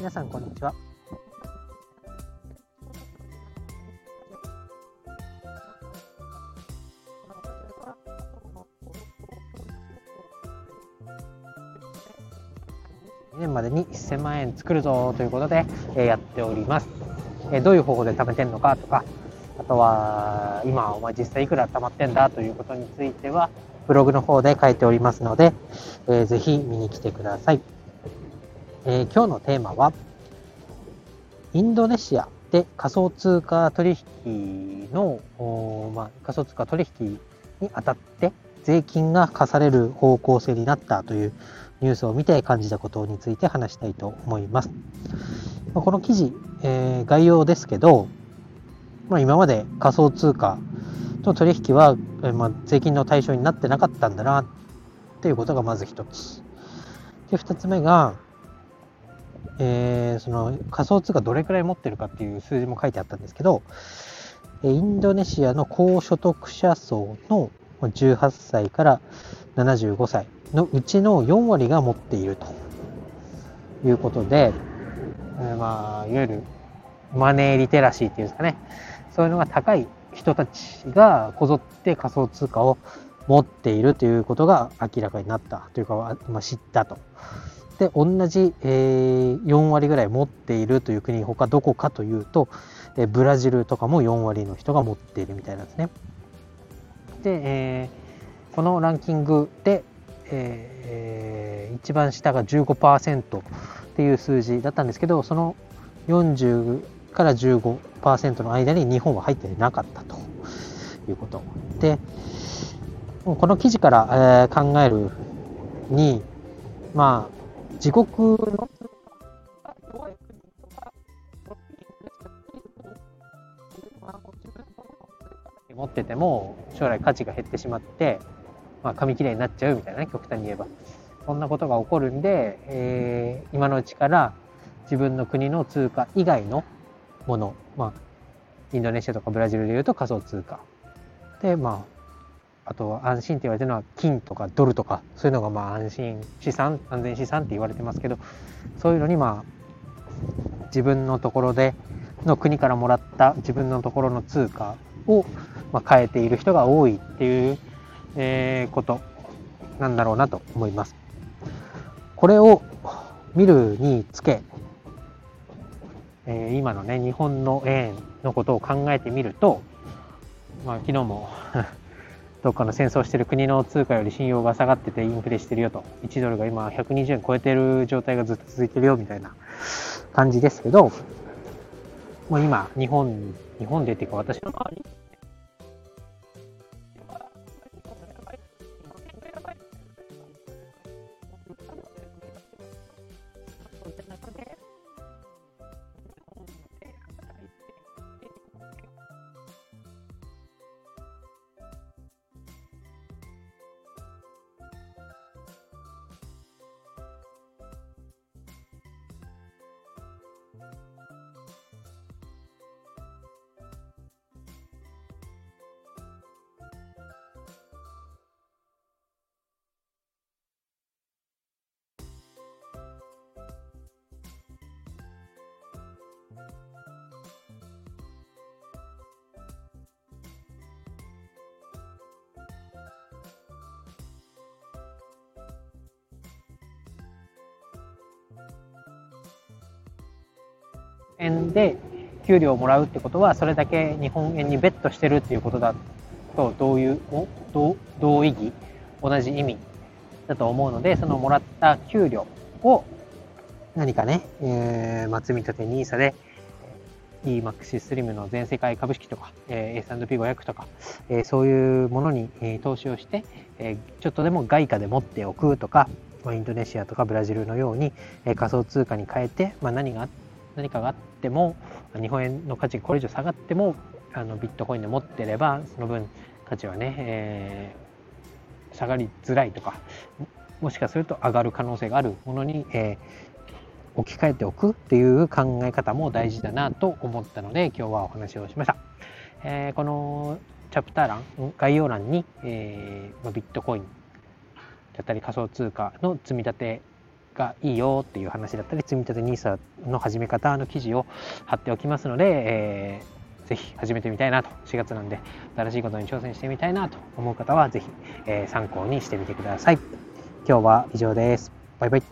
皆さんこんにちは。2年までに1000万円作るぞということでやっております。どういう方法で貯めてんのかとか、あとは今お前実際いくら貯まってんだということについてはブログの方で書いておりますので、ぜひ見に来てください。今日のテーマはインドネシアで仮想通貨取引の、仮想通貨取引にあたって税金が課される方向性になったというニュースを見て感じたことについて話したいと思います。この記事、概要ですけど、今まで仮想通貨の取引は、税金の対象になってなかったんだなということがまず一つで、二つ目がその仮想通貨どれくらい持ってるかっていう数字も書いてあったんですけど、インドネシアの高所得者層の18歳から75歳のうちの4割が持っているということで、いわゆるマネーリテラシーっていうんですかね、そういうのが高い人たちがこぞって仮想通貨を持っているということが明らかになったというか、知ったと。で、同じ4割ぐらい持っているという国、他どこかというとブラジルとかも4割の人が持っているみたいなんですね。で、このランキングで、一番下が 15% っていう数字だったんですけど、その40から 15% の間に日本は入ってなかったということで、この記事から、考えるに、自国の持ってても将来価値が減ってしまって、紙切れになっちゃうみたいな、極端に言えばそんなことが起こるんで、今のうちから自分の国の通貨以外のもの、インドネシアとかブラジルでいうと仮想通貨で、あとは安心って言われてるのは金とかドルとか、そういうのが安全資産って言われてますけど、そういうのに自分のところでの国からもらった自分のところの通貨を変えている人が多いっていう、ことなんだろうなと思います。これを見るにつけ、今のね日本の円のことを考えてみると、昨日もどっかの戦争してる国の通貨より信用が下がっててインフレしてるよと、1ドルが今120円超えてる状態がずっと続いてるよみたいな感じですけど、今日本でっていうか、私の周り円で給料をもらうってことは、それだけ日本円にベットしてるっていうことだと同じ意味だと思うので、そのもらった給料を何かね、積み立て NISA で EMAX SLIM の全世界株式とか、S&P500 とか、そういうものに、投資をして、ちょっとでも外貨で持っておくとか、インドネシアとかブラジルのように、仮想通貨に変えて、何かがあっても日本円の価値がこれ以上下がってもビットコインで持ってればその分価値はね、下がりづらいとか、もしかすると上がる可能性があるものに、置き換えておくっていう考え方も大事だなと思ったので今日はお話をしました。このチャプター欄概要欄に、ビットコインだったり仮想通貨の積み立てがいいよっていう話だったり、積み立て NISA の始め方の記事を貼っておきますので、ぜひ始めてみたいなと、4月なんで新しいことに挑戦してみたいなと思う方はぜひ、参考にしてみてください。今日は以上です。バイバイ。